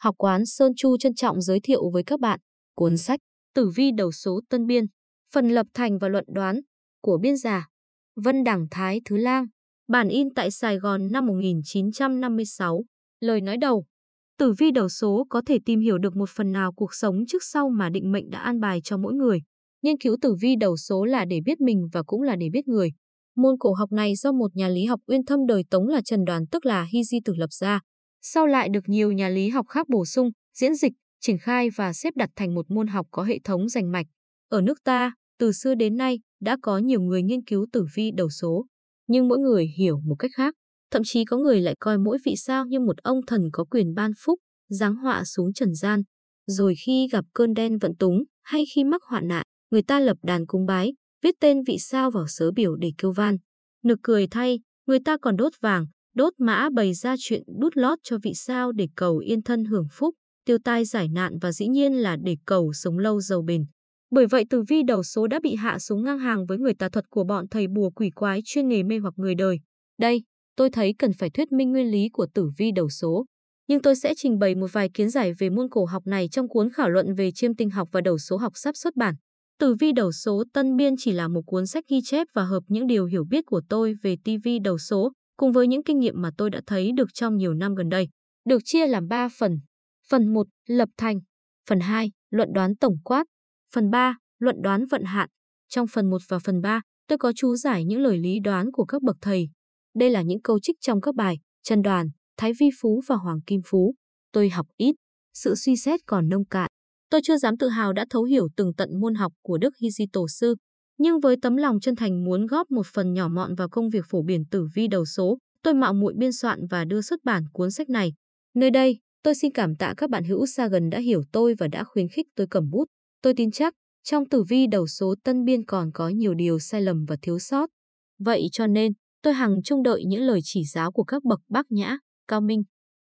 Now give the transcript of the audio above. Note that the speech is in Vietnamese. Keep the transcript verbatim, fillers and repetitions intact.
Học quán Sơn Chu trân trọng giới thiệu với các bạn cuốn sách Tử vi đầu số Tân Biên, phần lập thành và luận đoán của biên giả Vân Đẳng Thái Thứ Lang, bản in tại Sài Gòn năm một nghìn chín trăm năm mươi sáu. Lời nói đầu, tử vi đầu số có thể tìm hiểu được một phần nào cuộc sống trước sau mà định mệnh đã an bài cho mỗi người. Nghiên cứu tử vi đầu số là để biết mình và cũng là để biết người. Môn cổ học này do một nhà lý học uyên thâm đời Tống là Trần Đoàn tức là Hy Di Tử lập ra, sau lại được nhiều nhà lý học khác bổ sung, diễn dịch, triển khai và xếp đặt thành một môn học có hệ thống rành mạch. Ở nước ta, từ xưa đến nay đã có nhiều người nghiên cứu tử vi đầu số, nhưng mỗi người hiểu một cách khác. Thậm chí có người lại coi mỗi vị sao như một ông thần có quyền ban phúc, giáng họa xuống trần gian. Rồi khi gặp cơn đen vận túng hay khi mắc hoạn nạn, người ta lập đàn cúng bái, viết tên vị sao vào sớ biểu để kêu van. Nực cười thay, người ta còn đốt vàng, đốt mã bày ra chuyện đút lót cho vị sao để cầu yên thân hưởng phúc, tiêu tai giải nạn và dĩ nhiên là để cầu sống lâu giàu bền. Bởi vậy tử vi đầu số đã bị hạ xuống ngang hàng với người tà thuật của bọn thầy bùa quỷ quái chuyên nghề mê hoặc người đời. Đây, tôi thấy cần phải thuyết minh nguyên lý của tử vi đầu số. Nhưng tôi sẽ trình bày một vài kiến giải về môn cổ học này trong cuốn khảo luận về chiêm tinh học và đầu số học sắp xuất bản. Tử vi đầu số Tân Biên chỉ là một cuốn sách ghi chép và hợp những điều hiểu biết của tôi về tử vi đầu số, cùng với những kinh nghiệm mà tôi đã thấy được trong nhiều năm gần đây. Được chia làm ba phần. Phần một, lập thành. Phần hai, luận đoán tổng quát. Phần ba, luận đoán vận hạn. Trong phần một và phần ba, tôi có chú giải những lời lý đoán của các bậc thầy. Đây là những câu trích trong các bài Trần Đoàn, Thái Vi Phú và Hoàng Kim Phú. Tôi học ít, sự suy xét còn nông cạn. Tôi chưa dám tự hào đã thấu hiểu từng tận môn học của Đức Hy Di Tổ sư, nhưng với tấm lòng chân thành muốn góp một phần nhỏ mọn vào công việc phổ biến tử vi đầu số, tôi mạo muội biên soạn và đưa xuất bản cuốn sách này. Nơi đây, tôi xin cảm tạ các bạn hữu xa gần đã hiểu tôi và đã khuyến khích tôi cầm bút. Tôi tin chắc, trong tử vi đầu số Tân Biên còn có nhiều điều sai lầm và thiếu sót. Vậy cho nên, tôi hằng trông đợi những lời chỉ giáo của các bậc bác nhã, cao minh,